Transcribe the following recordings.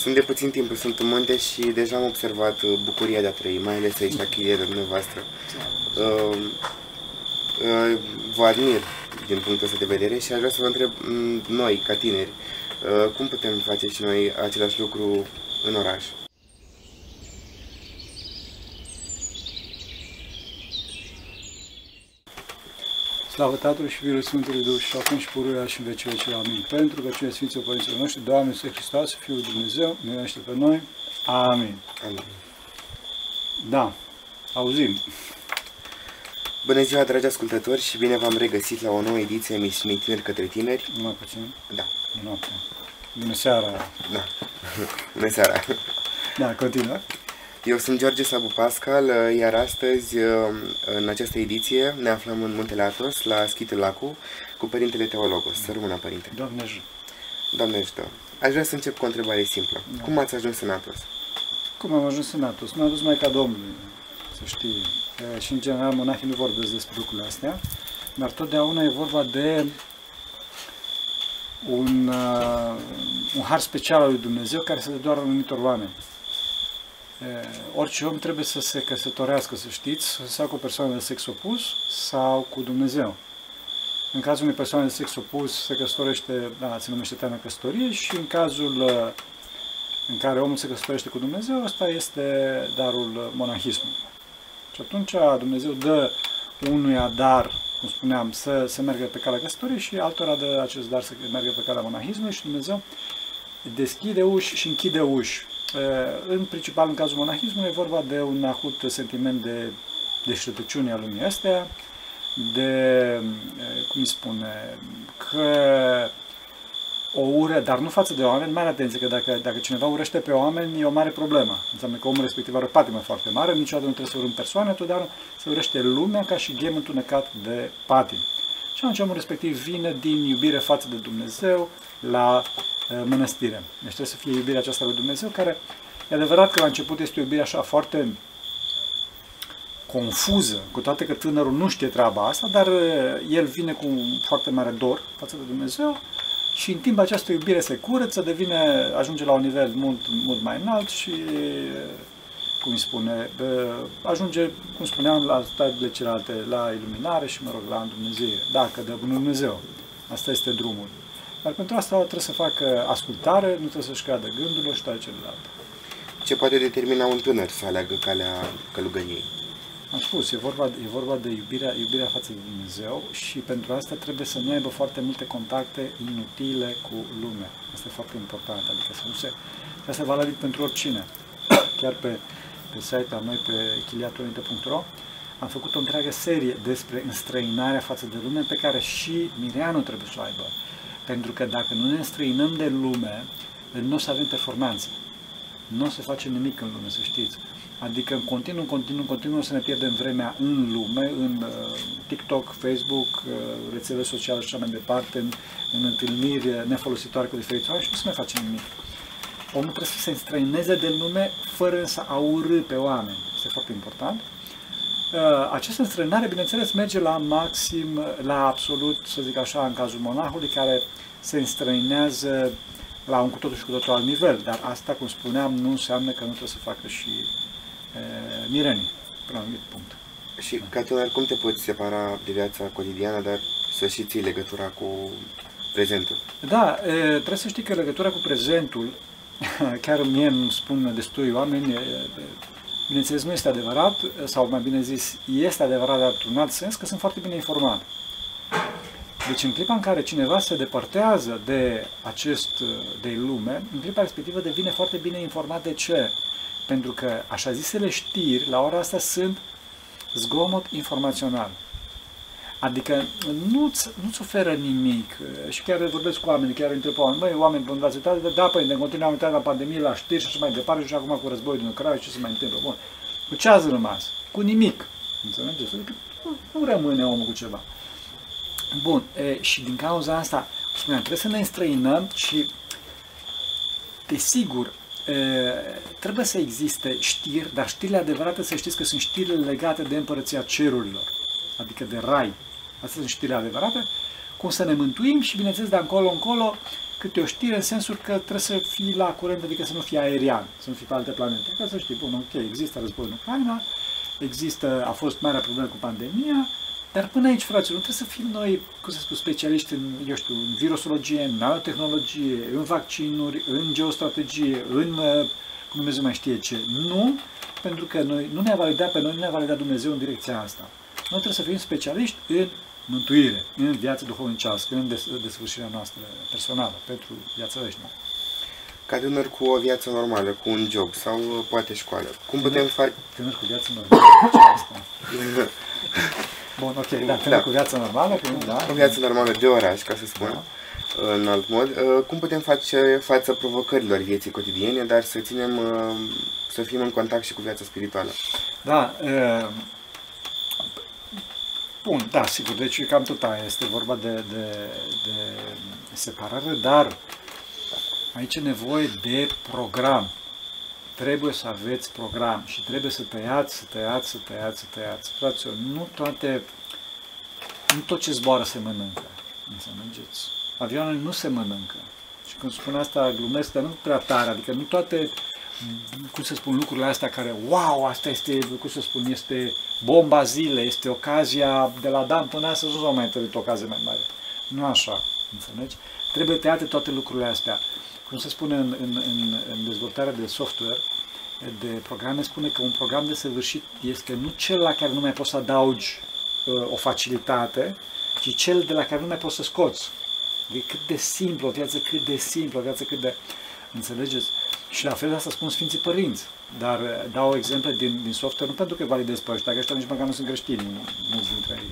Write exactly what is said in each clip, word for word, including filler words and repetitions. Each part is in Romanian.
Sunt de puțin timp, sunt în munte și deja am observat bucuria de a trăi, mai ales aici la chirie de dumneavoastră. Uh, uh, vă admir din punctul ăsta de vedere și aș vrea să vă întreb, noi, ca tineri, uh, cum putem face și noi același lucru în oraș? Slavă Tatălui și Fiului Sfântului Duh și acum și pururea și în vecile cele. Amin. Pentru că cine Sfinților Părinților noștri, Doamne Iisuse Hristos, Fiul Dumnezeu, miluiește pe noi. Amin. Amin. Da, auzim. Bună ziua, dragi ascultători, și bine v-am regăsit la o nouă ediție a emisiunii Tineri către Tineri. Numai puțin? Da. Noapte. Bună seara. Da. Bună seara. Da, continuă. Eu sunt George Sabu Pascal, iar astăzi, în această ediție, ne aflăm în Muntele Athos, la Schitulacu, cu Părintele Teologos. Să rămână, Părinte. Doamne ajută! Doamne ajută! Aș vrea să încep cu o întrebare simplă. Da. Cum ați ajuns în Athos? Cum am ajuns în Athos? Nu a dus Maica Domnului, să știi. E, și, în general, monahii nu vorbesc despre lucrurile astea, dar totdeauna e vorba de un, uh, un har special al lui Dumnezeu care se dă doar anumitor oameni. Orice om trebuie să se căsătorească, să știți, sau cu o persoană de sex opus sau cu Dumnezeu. În cazul unei persoane de sex opus se căsătorește, da, se numește taină căsătorie, și în cazul în care omul se căsătorește cu Dumnezeu, asta este darul monahismului. Și atunci Dumnezeu dă unuia dar, cum spuneam, să se meargă pe calea căsătoriei și altora dă acest dar să meargă pe calea monahismului și Dumnezeu deschide uși și închide uși. În principal, în cazul monahismului, e vorba de un acut sentiment de deșteptăciune a lumii astea, de, cum îi spune, că o ură, dar nu față de oameni, mare atenție, că dacă, dacă cineva urăște pe oameni, e o mare problemă. Înseamnă că omul respectiv are o patimă foarte mare, niciodată nu trebuie să urâm persoane, totdeauna se urăște lumea ca și ghem întunecat de patimi. Și atunci omul respectiv vine din iubire față de Dumnezeu la mănăstire. Deci trebuie să fie iubirea aceasta lui Dumnezeu, care e adevărat că la început este o iubire așa foarte confuză, cu toate că tânărul nu știe treaba asta, dar el vine cu foarte mare dor față de Dumnezeu și în timp această iubire se curăță, devine, ajunge la un nivel mult, mult mai înalt și, cum îi spune, ajunge, cum spuneam, la stadiile celelalte, la iluminare și, mă rog, la îndumnezeire, dacă de bunul Dumnezeu. Asta este drumul. Dar pentru asta trebuie să facă ascultare, nu trebuie să-și cadă gândurile și toate celelalte. Ce poate determina un tânăr să aleagă calea călugăriei? Am spus, e vorba, e vorba de iubirea, iubirea față de Dumnezeu și pentru asta trebuie să nu aibă foarte multe contacte inutile cu lumea. Asta e foarte important, adică să nu se... Asta e valabil pentru oricine. Chiar pe, pe site-ul noi, pe chiliaturinte punct ro, am făcut o întreagă serie despre înstrăinarea față de lume pe care și mireanul trebuie să o aibă. Pentru că dacă nu ne înstrăinăm de lume, nu o să avem performanță. Nu o să facem nimic în lume, să știți. Adică în continuu, în continuu, în continuu o să ne pierdem vremea în lume, în uh, TikTok, Facebook, uh, rețele sociale și așa mai departe, în, în întâlniri nefolositoare cu diferiți oameni și nu o să ne facem nimic. Omul trebuie să se înstrăineze de lume fără să a urî pe oameni. Este foarte important. Această înstrăinare, bineînțeles, merge la maxim, la absolut, să zic așa, în cazul monahului, care se înstrăinează la un cu totul și cu totul alt nivel, dar asta, cum spuneam, nu înseamnă că nu trebuie să facă și e, mirenii, până la un punct. Și, da. Ca tânăr, cum te poți separa de viața cotidiană, dar să și ții legătura cu prezentul? Da, e, trebuie să știi că legătura cu prezentul, chiar mie îmi spun destui oameni, e, bineînțeles, nu este adevărat, sau mai bine zis, este adevărat, dar într-un alt sens, că sunt foarte bine informat. Deci în clipa în care cineva se depărtează de acest, de lume, în clipa respectivă devine foarte bine informat. De ce? Pentru că așa zisele știri, la ora asta, sunt zgomot informațional. Adică nu-ți, nu-ți oferă nimic. Și chiar vorbesc cu oameni, chiar întreb oameni, băi, oameni, vă dați uitare, da, păi, ne continuăm, am uitat la pandemie, la știri și așa mai departe, și acum cu războiul din Ucraina, ce se mai întâmplă? Bun. Cu ce ați rămas? Cu nimic. Înțelegeți? Adică nu rămâne omul cu ceva. Bun. E, și din cauza asta, spuneam, trebuie să ne înstrăinăm și, desigur, e, trebuie să existe știri, dar știrile adevărate, să știți că sunt știrile legate de Împărăția Cerurilor. Adică de rai. Astea sunt știrile adevărate, cum să ne mântuim și, bineînțeles, de acolo încolo câte o știre, în sensul că trebuie să fii la curent, adică să nu fii aerian, să nu fii pe alte planete. Ca să știi, bun, ok, există război în Ucraina, există, a fost marea problemă cu pandemia, dar până aici, fraților, nu trebuie să fim noi, cum să spun, specialiști în, eu știu, în virusologie, în nanotehnologie, în vaccinuri, în geostrategie, în, cum Dumnezeu mai știe ce. Nu, pentru că noi, nu ne-a validat pe noi, nu ne-a validat Dumnezeu în direcția asta. Noi trebuie să fim specialiști în mântuire, în viața duhovnicească, în desfășurarea noastră personală, pentru viața veșnică. Ca tânăr cu o viață normală, cu un job sau poate școală, cum putem face... Tânăr cu viață normală, ce asta? Bun, ok, da, tânăr da. cu viață normală, că nu, da. O viață normală de oraș, ca să spun, da. În alt mod. Cum putem face față provocărilor vieții cotidiene, dar să ținem, să fim în contact și cu viața spirituală? Da, uh... Bun, da, sigur, deci cam tot aia este vorba de, de, de separare, dar aici e nevoie de program. Trebuie să aveți program și trebuie să tăiați, să tăiați, să tăiați, să tăiați. Fraților, nu toate, nu tot ce zboară se mănâncă, înțelegeți? Avioanele nu se mănâncă. Și când spun asta, glumesc, dar nu prea tare, adică nu toate... cum să spun, lucrurile astea care, wow, asta este, cum să spun, este bomba zile, este ocazia de la Dan până astăzi, nu s-au mai întâlnit ocazia mai mare. Nu așa, înțelegi? Trebuie tăiate toate lucrurile astea. Cum se spune în, în, în, în dezvoltarea de software, de programe, spune că un program de săvârșit este nu cel la care nu mai poți să adaugi uh, o facilitate, ci cel de la care nu mai poți să scoți. Adică cât de simplu, o viață cât de simplu, o viață cât de... Înțelegeți? Și la fel de asta spun Sfinții Părinți, dar dau exemple din, din software, nu pentru că validez pe ăștia, că ăștia nici măcar nu sunt creștini, mulți dintre ei,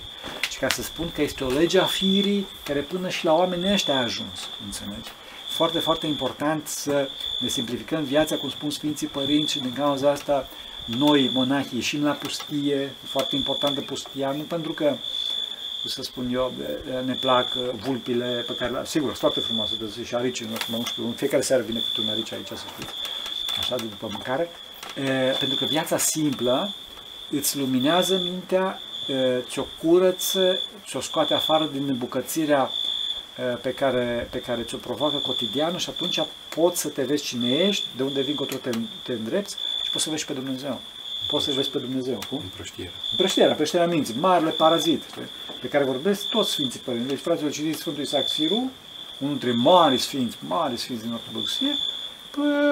ci ca să spun că este o lege a firii care până și la oamenii ăștia a ajuns, înțelegi? Foarte, foarte important să ne simplificăm viața, cum spun Sfinții Părinți, și din cauza asta noi, monahii, ieșim la pustie, foarte importantă pustia, nu pentru că, cum să spun eu, ne plac vulpile pe care, sigur, sunt foarte frumoase, de și arici, nu știu, în fiecare seară vine câte un arici aici, să știți, așa, de după mâncare, e, pentru că viața simplă îți luminează mintea, ți-o curăță, ți-o scoate afară din bucățirea pe care, pe care ți-o provoacă cotidianul și atunci poți să te vezi cine ești, de unde vin, contra te, te îndrepți și poți să vezi pe Dumnezeu. Poți să-l vezi pe Dumnezeu, cum? Împrăștierea. Împrăștierea, împrăștierea minții, marele parazit, pe care vorbesc toți Sfinții Părinți. Deci, fraților, citiți Sfântul Isac Siru, unul dintre mari sfinți, mari sfinți din ortodoxie,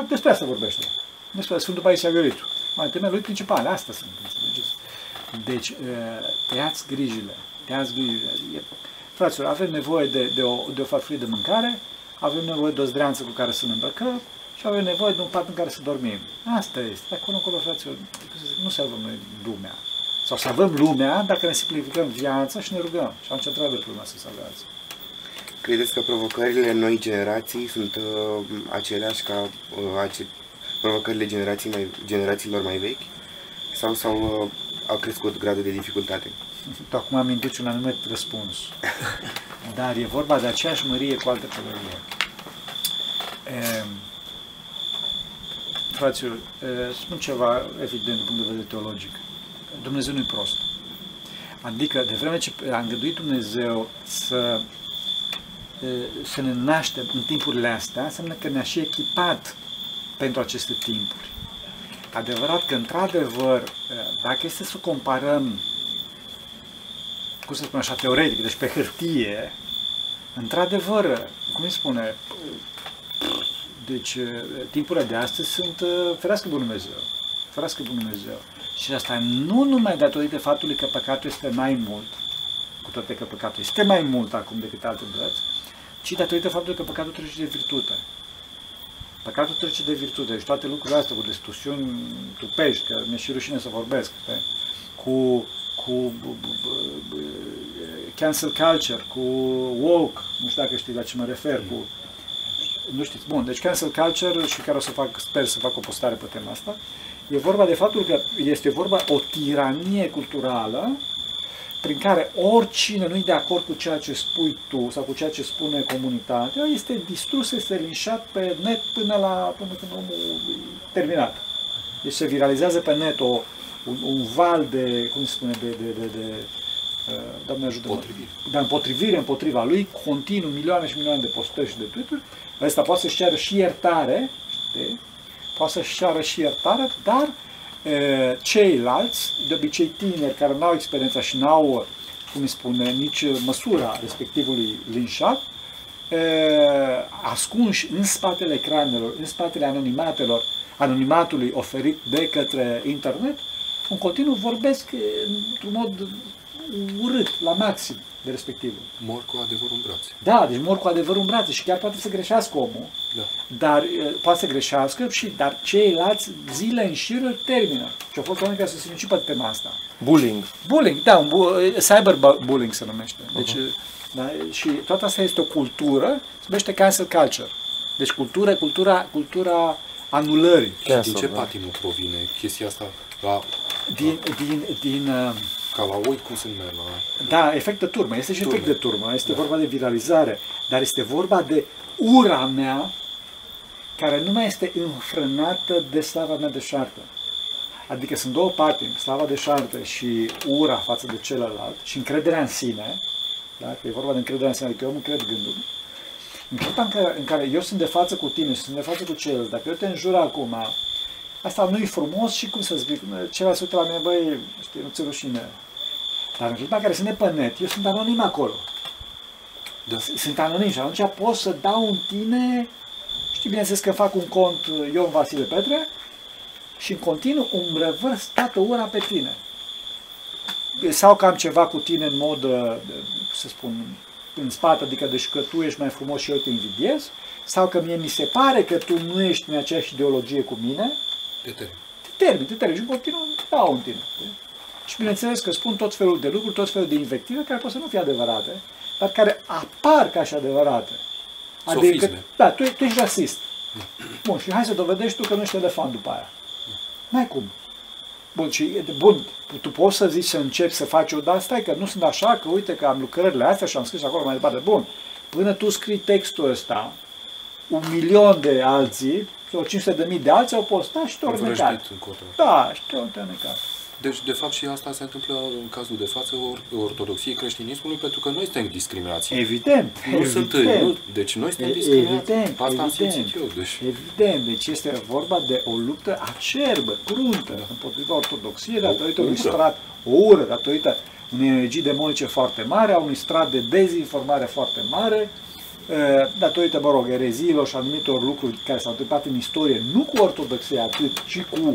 despre asta vorbește. Despre Sfântul Paisa Găritu. Mai temele lui principale, astea sunt, înțelegeți? Deci, tăiați grijile, tăiați grijile. Fraților, avem nevoie de, de, o, de o farfurie de mâncare, avem nevoie de o zdreanță cu care să ne îmbrăcăm, și avem nevoie de un pat în care să dormim. Asta este. Dacă nu acolo, fraților, nu salvăm noi lumea. Sau salvăm lumea dacă ne simplificăm viața și ne rugăm. Și atunci trebuie lumea să salvează. Credeți că provocările noi generații sunt uh, aceleași ca uh, ace provocările generații mai, generațiilor mai vechi? Sau, sau uh, au crescut gradul de dificultate? Tu acum am induci un anume răspuns. Dar e vorba de aceeași mărie cu alte provocări. Um, Fraților, spun ceva evident din punct de vedere teologic. Dumnezeu nu e prost. Adică, de vreme ce a îngăduit Dumnezeu să, să ne naștem în timpurile astea, înseamnă că ne-a și echipat pentru aceste timpuri. Adevărat că, într-adevăr, dacă este să comparăm, cum să spun așa, teoretic, deci pe hârtie, într-adevăr, cum îi spune... Deci, timpurile de astăzi sunt ferească Bunul Dumnezeu, ferească Bunul Dumnezeu. Și asta nu numai datorită faptului că păcatul este mai mult, cu toate că păcatul este mai mult acum decât alte dăți, ci datorită faptului că păcatul trece de virtute. Păcatul trece de virtute și toate lucrurile astea cu distorsiuni tupești, că mi-e și rușine să vorbesc, pe? cu, cu cancel culture, cu woke, nu știu dacă știi la ce mă refer, cu... Nu știți, bun, deci cancel culture și care o să fac, sper să fac o postare pe tema asta, e vorba de faptul că este vorba o tiranie culturală prin care oricine nu-i de acord cu ceea ce spui tu sau cu ceea ce spune comunitatea, este distrus, este linșat pe net până la până când omul e terminat. Deci se viralizează pe net o, un, un val de, cum se spune, de, de, de, de Doamne ajută, potrivire. Dar împotrivire împotriva lui, continuu, milioane și milioane de postări și de tweet-uri, ăsta poate să-și ceară și iertare, știi? Poate să-și ceară și iertare, dar e, ceilalți, de obicei tineri care n-au experiența și n-au, cum îi spune, nici măsura respectivului linșat, e, ascunși în spatele ecranelor, în spatele anonimatelor, anonimatului oferit de către internet, în continuu vorbesc într-un mod urât, la maxim, de respectivul. Mor cu adevărul în brațe. Da, deci mor cu adevărul în brațe și chiar poate să greșească omul, da. Dar poate să greșească și, dar ceilalți zile în șir îl termină. Și au fost oameni care s-au sinucit pe tema asta. Bullying. Bullying, da, un bu cyberbullying se numește. Deci, uh-huh. Da, și toată asta este o cultură, se numește cancel culture. Deci cultura, cultura, cultura anulării. Cancel, și din ce da. Patimul provine chestia asta? La, din, la... din, din... Ca la oi, cum se numește la... Da, efect de turmă. Este și turme. Efect de turmă. Este da. Vorba de viralizare. Dar este vorba de ura mea care nu mai este înfrânată de slava mea deșartă. Adică sunt două pati. Slava deșartă și ura față de celălalt și încrederea în sine. Da? Că e vorba de încrederea în sine. Adică eu îmi cred gândul. În clipa în care, în care eu sunt de față cu tine și sunt de față cu celălalt, dacă eu te înjur acum... Asta nu e frumos și, cum să zic, celălalt se uită la mine, băi, știi, nu ți-e rușine. Dar în clipa care sunt pe net, eu sunt anonim acolo. Da. Sunt anonim și atunci pot să dau în tine, știi, bineînțeles că fac un cont Ion Vasile Petre și în continuu îmi revărs toată ura pe tine. Sau că am ceva cu tine în mod, să spun, în spate, adică deci că tu ești mai frumos și eu te invidiez, sau că mie mi se pare că tu nu ești în aceeași ideologie cu mine. Te termin. Te termin, te termin și în continuu dau în tine. Și bineînțeles că spun tot felul de lucruri, tot felul de invective care pot să nu fie adevărate, dar care apar ca și adevărate. Adică, sofisme. Da, tu, tu ești rasist. Bun, și hai să dovedești tu că nu ești elefant după aia. N-ai cum. Bun, și, bun, tu poți să zici, să începi să faci o, dar stai că nu sunt așa, că uite că am lucrările astea și am scris acolo mai departe. Bun, până tu scrii textul ăsta, un milion de alții, sau cinci sute de mii de alții au postat și te-au necat. Da, și te-au necat. Deci, de fapt, și asta se întâmplă în cazul de față ortodoxiei creștinismului, pentru că noi suntem discriminați. Evident. Nu evident. Sunt, nu, deci noi suntem discriminați. Evident. Asta am simțit eu. Deci. Evident. Deci este vorba de o luptă acerbă, cruntă, da. Împotriva ortodoxiei, datorită unui strat, o ură, datorită unei energii demonice foarte mare, a unui strat de dezinformare foarte mare, datorită, mă rog, ereziilor și anumitor lucruri care s-au întâmplat în istorie, nu cu ortodoxia atât, ci cu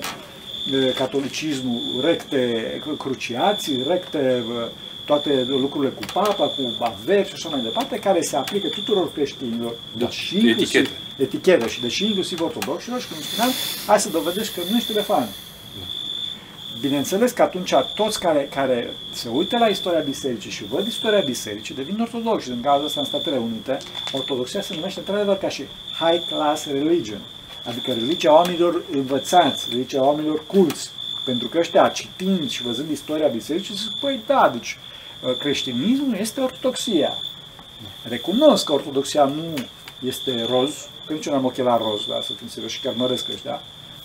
e, catolicismul, recte cruciații, recte toate lucrurile cu papa, cu averi și așa mai departe, care se aplică tuturor creștinilor, da, deci inclusiv etichete și deci inclusiv ortodoxilor și când spuneam, hai să dovedești că nu ești elefant. Da. Bineînțeles că atunci toți care, care se uită la istoria bisericii și văd istoria bisericii devin ortodoxi. În cazul ăsta, în Statele Unite, ortodoxia se numește într-adevăr ca și high class religion, adică religia oamenilor învățați, religia oamenilor culți, pentru că ăștia, citind și văzând istoria bisericii, zic, păi da, deci creștinismul este ortodoxia. Recunosc că ortodoxia nu este roz, că nici eu n-am ochelar roz, da, să fim serios, și chiar măresc ăștia.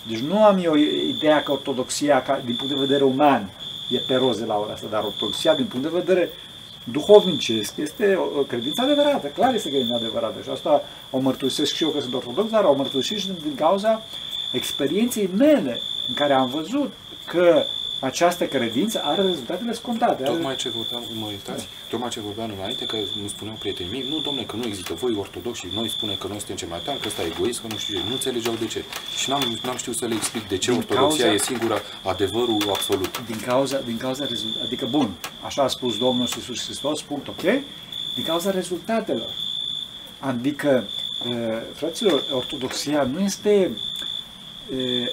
Deci nu am eu ideea că ortodoxia, ca, din punct de vedere uman, e pe roz de la ora asta, dar ortodoxia, din punct de vedere duhovnicesc, este o credință adevărată, clar este credința adevărată. Și asta o mărturisesc și eu că sunt ortodox, dar o mărturisesc și din cauza experienței mele, în care am văzut că această credință are rezultatele scontate. Are... Tocmai ce vorbeam, mă iertați, tocmai ce vorbeam înainte, că îmi spuneau prietenii mei, nu, domne, că nu există, voi ortodoxi și noi spune că noi suntem cei mai tari, că ăsta e egoist, că nu știu ce, nu înțelegeau de ce. Și n-am, n-am știut să le explic de ce din ortodoxia cauza... e singura, adevărul absolut. Din cauza, din cauza rezultat, adică bun, așa a spus Domnul Iisus Hristos, punct, ok, din cauza rezultatelor. Adică, fraților, ortodoxia nu este e,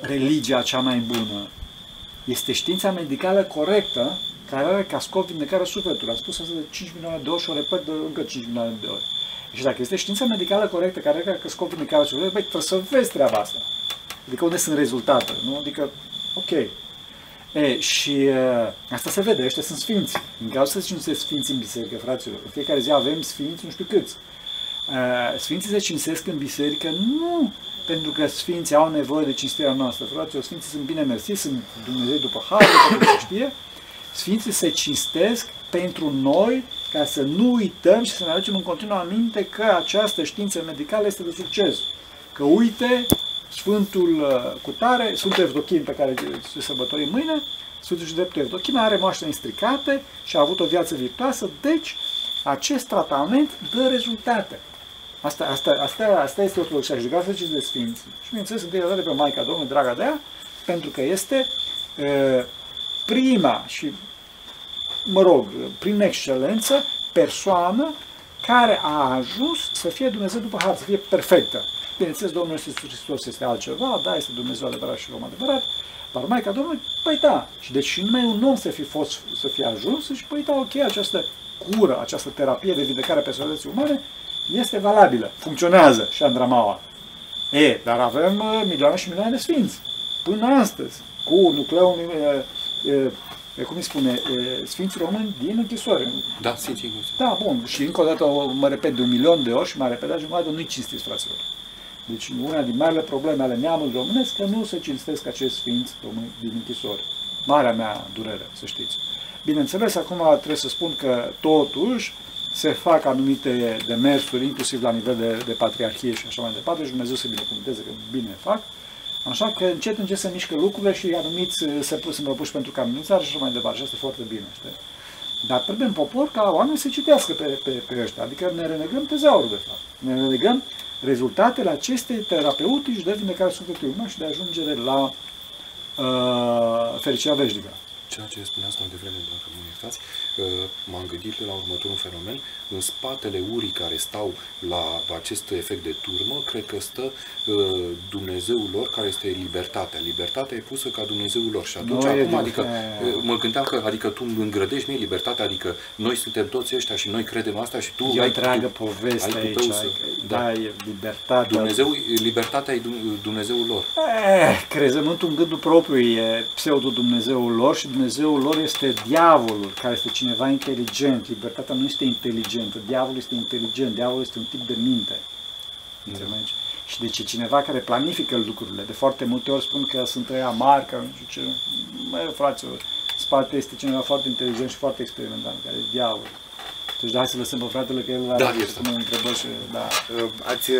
religia cea mai bună, este știința medicală corectă care are ca scop vindecarea sufletului. Am spus asta de cinci milioane de ori și o repet de încă cinci milioane de ori. Și dacă este știința medicală corectă care are ca scop vindecarea sufletului, băi, trebuie să vezi treaba asta. Adică unde sunt rezultate, nu? Adică, ok. E, și e, asta se vede, ăștia sunt sfinți. În cazul să zicem, nu sunt sfinți în biserică, fraților. În fiecare zi avem sfinți, nu știu câți. E, sfinții se cinstesc în biserică? Nu! Pentru că sfinții au nevoie de cinstirea noastră, fraților, sfinții sunt bine mersi, sunt Dumnezeu după har, după cum se știe, Sfinții se cinstesc pentru noi, ca să nu uităm și să ne aducem în continuu aminte că această știință medicală este de succes. Că uite, Sfântul Cutare, Sfântul Evdochim, pe care se sărbătorim mâine, Sfântul Județul Evdochim are moaștele înstricate și a avut o viață virtuoasă, deci acest tratament dă rezultate. Asta, asta, asta, asta este ortodoxia și de și de Sfinți. Și bineînțeles, întâi de pe Maica Domnului, draga de ea, pentru că este e, prima și, mă rog, prin excelență, persoană care a ajuns să fie Dumnezeu după har, să fie perfectă. Bineînțeles, Domnul Iisus Hristos este altceva, da, este Dumnezeu adevărat și om adevărat, dar Maica Domnului, păi da, și deci și numai un om să fie fost, să fie ajuns, și păi da, ok, această cură, această terapie de vindecare a personalității umane este valabilă, funcționează și Andramaua. E, dar avem milioane și milioane de sfinți, până astăzi, cu nucleul, e, e, cum îi spune, e, sfinți români din închisoare. Da, sfinții. Da, bun, și încă o dată mă repet de un milion de ori și m-a repetat jumătate, nu-i cinstiți, fraților. Deci una din marile probleme ale neamului românesc că nu se cinstesc acești sfinți români din închisori. Marea mea durere, să știți. Bineînțeles, acum trebuie să spun că totuși se fac anumite demersuri, inclusiv la nivel de, de patriarhie și așa mai departe, și Dumnezeu să binecuvânteze că bine fac, așa că încet încet se mișcă lucrurile și anumiți se pus în propuși pentru canonizare și așa mai departe. Și asta e foarte bine, știi? Dar trebuie în popor ca oamenii să citească pe, pe, pe ăștia, adică ne renegăm tezaurul, de fapt. Ne renegăm rezultatele acestei terapeutici de vindecare sufletului uman și de ajungere la uh, fericirea veșnică. Ceea ce spuneați mai devreme, dacă mă iertați, m-am gândit la următorul fenomen. În spatele urii care stau la acest efect de turmă, cred că stă Dumnezeul lor, care este libertatea. Libertatea e pusă ca Dumnezeul lor. Și atunci, noi acum, adică, mă gândeam că, adică tu îngrădești mie libertatea, adică noi suntem toți ăștia și noi credem asta și tu... E o întreagă poveste aici, să, da, da, e libertatea. Dumnezeu, libertatea e Dumnezeul lor. Eh, crezământul în gândul propriu e pseudo-Dumnezeul lor și Dumnezeul lor este diavolul, care este cineva inteligent. Libertatea nu este inteligentă, diavolul este inteligent, diavolul este un tip de minte. Mm. Înțelegi? Și deci e cineva care planifică lucrurile. De foarte multe ori spun că sunt ăia mari, că nu știu ce. Măi, fraților, spate este cineva foarte inteligent și foarte experimentat, care e diavolul. Deci da, hai să lăsăm pe fratele că el da, are să pună întrebări și... Da. Ați,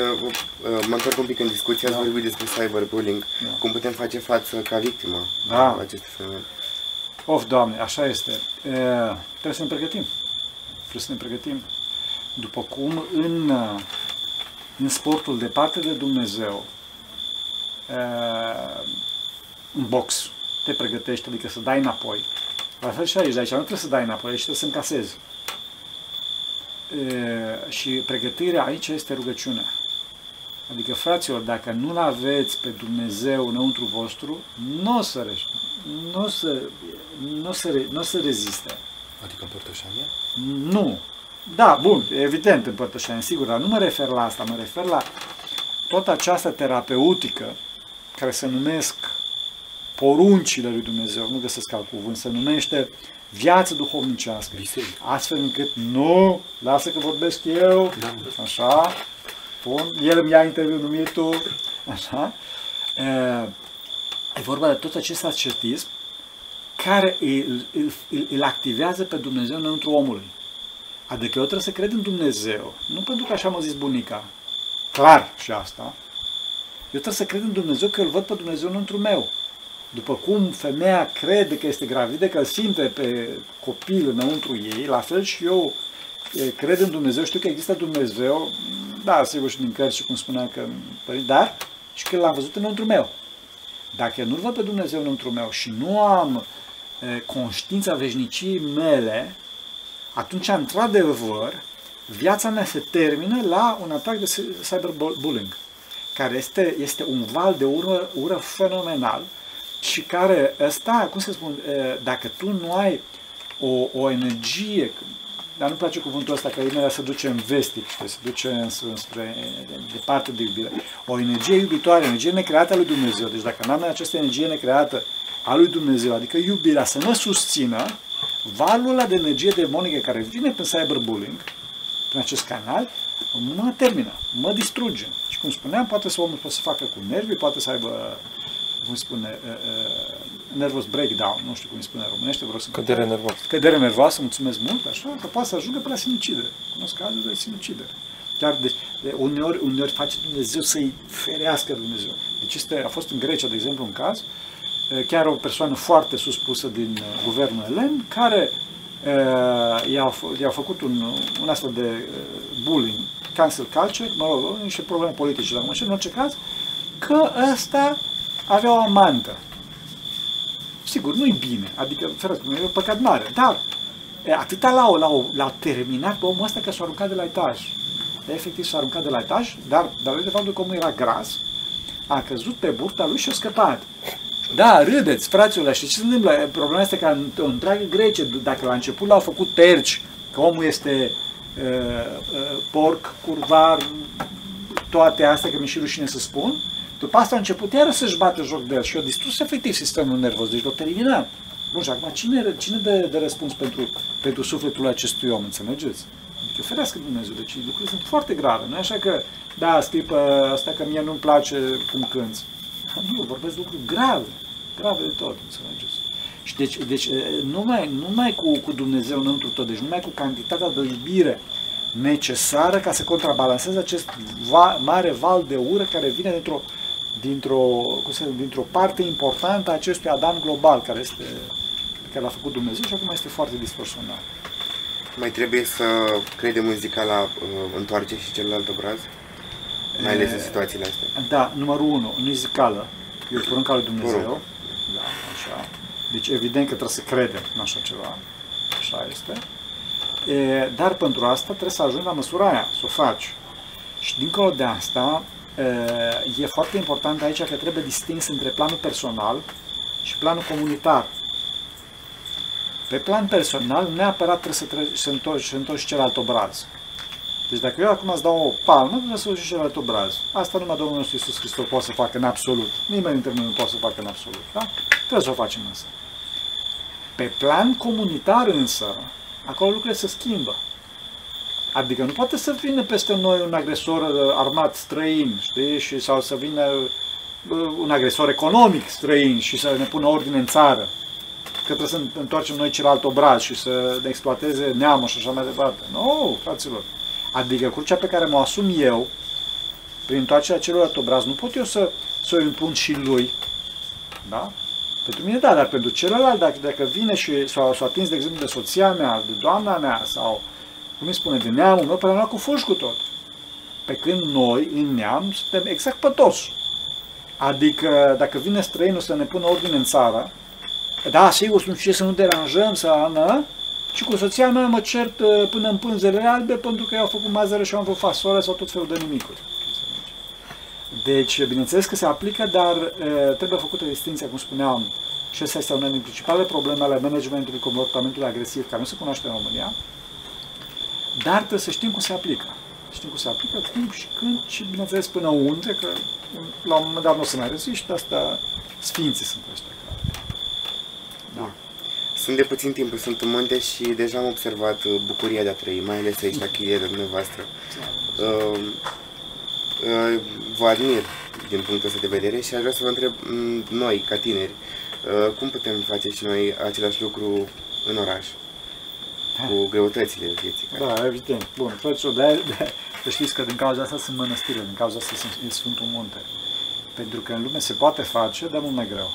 mă întorc un pic în discuție, da. Ați vorbit despre cyberbullying. Da. Cum putem face față ca victimă da. acestui fenomen? Of, Doamne, așa este. E, trebuie să ne pregătim. Trebuie să ne pregătim. După cum în, în sportul departe de Dumnezeu, e, în box, te pregătești, adică să dai înapoi. La fel și aici, de aici nu trebuie să dai înapoi, aici trebuie să încasezi. E, și pregătirea aici este rugăciunea. Adică, fraților, dacă nu-L aveți pe Dumnezeu înăuntru vostru, nu o să, n-o să, n-o să, n-o să reziste. Adică împărtășanie? Nu. Da, bun, evident împărtășanie, sigur, dar nu mă refer la asta, mă refer la toată această terapeutică care se numesc poruncile lui Dumnezeu, nu găsesc alt cuvânt, se numește viață duhovnicească. Biserică. Astfel încât, nu, lasă că vorbesc eu, da, așa... Bun. El îmi ia interviul numit tu, așa. E vorba de tot acest ascetism care îl, îl, îl activează pe Dumnezeu înăuntru omului. Adică eu trebuie să cred în Dumnezeu, nu pentru că așa m-a zis bunica, clar și asta, eu trebuie să cred în Dumnezeu că îl văd pe Dumnezeu înăuntru meu. După cum femeia crede că este gravidă, că îl simte pe copil înăuntru ei, la fel și eu cred în Dumnezeu, știu că există Dumnezeu, da, sigur și din cărți și cum spunea că dar și că l-am văzut înăuntru meu. Dacă nu-L văd pe Dumnezeu înăuntru meu și nu am e, conștiința veșniciei mele, atunci, într-adevăr, viața mea se termină la un atac de cyberbullying, care este, este un val de ură, ură fenomenal și care ăsta, cum să spun, e, dacă tu nu ai o, o energie... Dar nu-mi place cuvântul ăsta, că iubirea se duce în vestic, se duce înspre departe de iubire. O energie iubitoare, o energie necreată a lui Dumnezeu. Deci dacă n-am această energie necreată a lui Dumnezeu, adică iubirea să mă susțină, valul ăla de energie demonică care vine prin cyberbullying, prin acest canal, mă termină, mă distruge. Și cum spuneam, poate să omul poate să facă cu nervii, poate să aibă, cum spune, nervous breakdown, nu știu cum îi spune în românește, vreau să... Cădere nervoasă. Cădere nervoasă, mulțumesc mult, așa, că poate să ajungă până la sinucidere. Cunosc cazuri de sinucidere. Chiar de, de uneori, uneori face Dumnezeu să-i ferească Dumnezeu. Deci este, a fost în Grecia, de exemplu, un caz, chiar o persoană foarte suspusă din guvernul elen, care i-a, i-a făcut un, un astfel de bullying, cancel culture, mă rog, niște probleme politice, dar în orice caz, că ăsta avea o amantă. Sigur, nu-i bine, adică, ferească, e un păcat mare, dar atâta l-au, l-au, l-au terminat pe omul ăsta că s-a aruncat de la etaj. Efectiv s-a aruncat de la etaj, dar datorită faptului că omul era gras, a căzut pe burta lui și a scăpat. Da, râdeți, fraților, și ce se întâmplă? Problema este că în întreagă Grecie, dacă la început l-au făcut terci, că omul este uh, uh, porc, curvar, toate astea, că mi-e și rușine să spun, după asta a început iară să-și bată joc de el și a distrus efectiv sistemul nervos, deci l-a terminat. Bun, și acum cine, cine dă de răspuns pentru, pentru sufletul acestui om, înțelegeți? Adică ferească Dumnezeu, deci lucrurile sunt foarte grave, nu așa că, da, scrii pe asta că mie nu-mi place cum cânți. Nu, vorbesc lucruri grave, grave de tot, înțelegeți. Și deci, deci numai, numai cu, cu Dumnezeu înăuntru tot, deci numai cu cantitatea de iubire necesară ca să contrabalanceze acest va, mare val de ură care vine dintr-o dintr-o, cum să zic, dintr-o parte importantă a acestui Adam global care este, care l-a făcut Dumnezeu și acum este foarte distorsionat. Mai trebuie să credem în zicala uh, întoarce și celălalt obraz? Mai ales în situațiile astea. Da, numărul unu, nu e zicală. Eu porunca lui Dumnezeu. Da, așa. Deci evident că trebuie să credem în așa ceva. Așa este. E, dar pentru asta trebuie să ajungi la măsura aia, să o faci. Și dincolo de asta, e, e foarte important aici că trebuie distins între planul personal și planul comunitar. Pe plan personal, neapărat trebuie să, tre- să, întorci, să întorci celălalt obraz. Deci dacă eu acum îți dau o palmă, trebuie să o și celălalt obraz. Asta numai Domnul nostru Iisus Hristos poate să facă în absolut. Nimeni dintre noi nu poate să facă în absolut. Da? Trebuie să o facem însă. Pe plan comunitar însă, acolo lucrurile se schimbă. Adică nu poate să vină peste noi un agresor armat străin, știi? Și, sau să vină un agresor economic străin și să ne pună ordine în țară. Că trebuie să întoarcem noi celălalt obraz și să ne exploateze neamul și așa mai departe. Nu, fraților! Adică crucea pe care mă asum eu, prin întoarcerea celorlalți obraz, nu pot eu să, să o impun și lui. Da? Pentru mine da, dar pentru celălalt, dacă, dacă vine și s-a atins, de exemplu, de soția mea, de doamna mea, sau, cum îi spune, de neamul meu, pe la noi cu foși cu tot. Pe când noi, în neam, suntem exact pătoși. Adică, dacă vine străinul să ne pună ordine în țară, da, sigur, nu știu ce, să nu deranjăm, să... Nă, și cu soția mea mă cert până în pânzele albe pentru că eu am făcut mazăre și am făcut fasole sau tot felul de nimicuri. Deci, bineînțeles că se aplică, dar e, trebuie făcută distinția, cum spuneam, și asta este una din principalele probleme ale managementului comportamentului agresiv, care nu se cunoaște în România, dar trebuie să știm cum se aplică. Știm cum se aplică, cum și când și, bineînțeles, până unde, că la un moment dat nu o să mai reziști, asta sfinții sunt ăștia. Da. Sunt de puțin timp, sunt în munte și deja am observat bucuria de a trăi, mai ales aici la chilia de dumneavoastră. Uh, uh, vă admir din punctul ăsta de vedere și aș vrea să vă întreb noi, ca tineri, uh, cum putem face și noi același lucru în oraș, cu greutățile vieții. Care... Da, evident. Bun, toți de știți că din cauza asta sunt mănăstiri, din cauza asta sunt Sfântul Munte. Pentru că în lume se poate face, dar mult mai greu.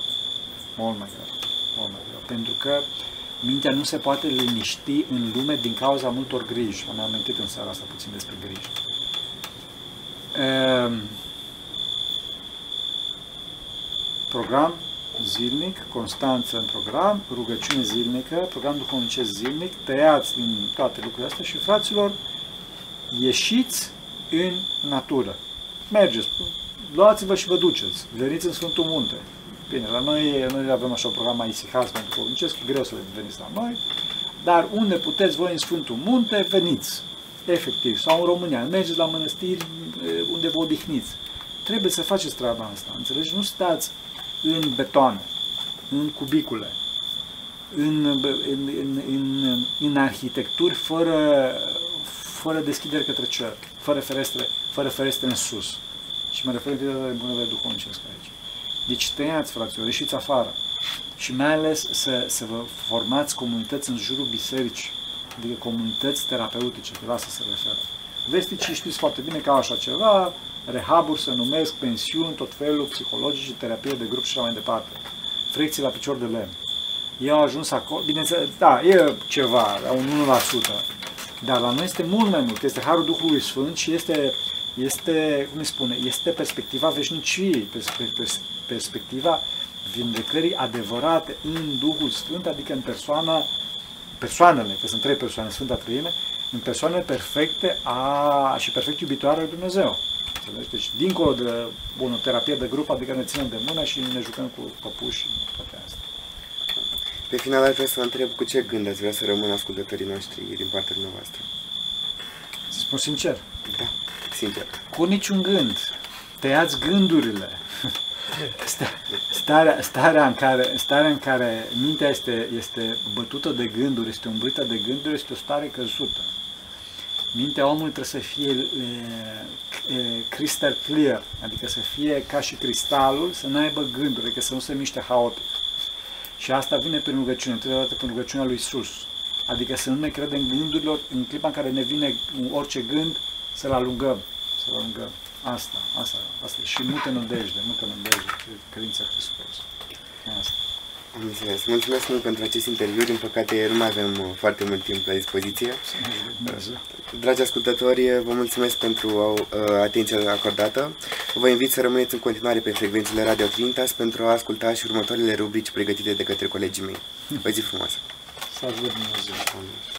Mult mai greu. Mult mai greu. Pentru că mintea nu se poate liniști în lume din cauza multor griji. Am amintit în seara asta puțin despre griji. E, program zilnic, constanță în program, rugăciune zilnică, program duhovnicesc zilnic, tăiați din toate lucrurile astea și, fraților, ieșiți în natură. Mergeți, luați-vă și vă duceți, veniți în Sfântul Munte. Bine, la noi, noi avem așa o programă isihaz pentru poruncesc, greu să veniți la noi, dar unde puteți voi în Sfântul Munte, veniți, efectiv, sau în România, mergeți la mănăstiri unde vă odihniți. Trebuie să faceți treaba asta, înțelegi? Nu stați în betoane, în cubicule, în, în, în, în, în arhitecturi fără, fără deschidere către cer, fără ferestre, fără ferestre în sus. Și mă refer întâi de la bunăvere duhovnicească aici. Deci tăiați, fraților, ieșiți afară și mai ales să, să vă formați comunități în jurul bisericii, adică comunități terapeutice, de la asta se referă. Vesticii știți foarte bine că au așa ceva, rehab-uri se numesc, pensiuni, tot felul, psihologice, terapie de grup și așa mai departe. Fricții la picior de lemn. Ei au ajuns acolo, bineînțeles, da, e ceva, un unu la sută, dar la noi este mult mai mult, este Harul Duhului Sfânt și este, este cum îi spune, este perspectiva veșniciei, perspectiva vindecării adevărate în Duhul Sfânt, adică în persoana, persoanele, că sunt trei persoane, Sfânta Treime, în persoanele perfecte a, și perfect iubitoare lui Dumnezeu. Înțelegi? Deci, dincolo de bună, terapie de grup, adică ne ținem de mână și ne jucăm cu păpuși, toate astea. Pe final, aș vrea să vă întreb cu ce gând ați vrea să rămână ascultătorii noștri din partea dumneavoastră. Să spun sincer? Da, sincer. Cu niciun gând. Tăiați gândurile. Starea, starea, în care, starea în care mintea este, este bătută de gânduri, este umbrită de gânduri, este o stare căzută. Mintea omului trebuie să fie e, e, crystal clear, adică să fie ca și cristalul, să n-aibă gânduri, adică să nu se miște haotic. Și asta vine prin rugăciune, întâi de dată prin rugăciunea lui Isus. Adică să nu ne credem gândurilor, în clipa în care ne vine orice gând, să-l alungăm, să-l alungăm. Asta, asta, asta. Și multă nădejde, multă nădejde, credința Hristos. Asta. Mulțumesc. Mulțumesc mult pentru acest interviu. Din păcate, nu mai avem foarte mult timp la dispoziție. Dragi ascultători, vă mulțumesc pentru atenția acordată. Vă invit să rămâneți în continuare pe frecvențele Radio Trinitas pentru a asculta și următoarele rubrici pregătite de către colegii mei. O zi frumoasă! Să vă Dumnezeu!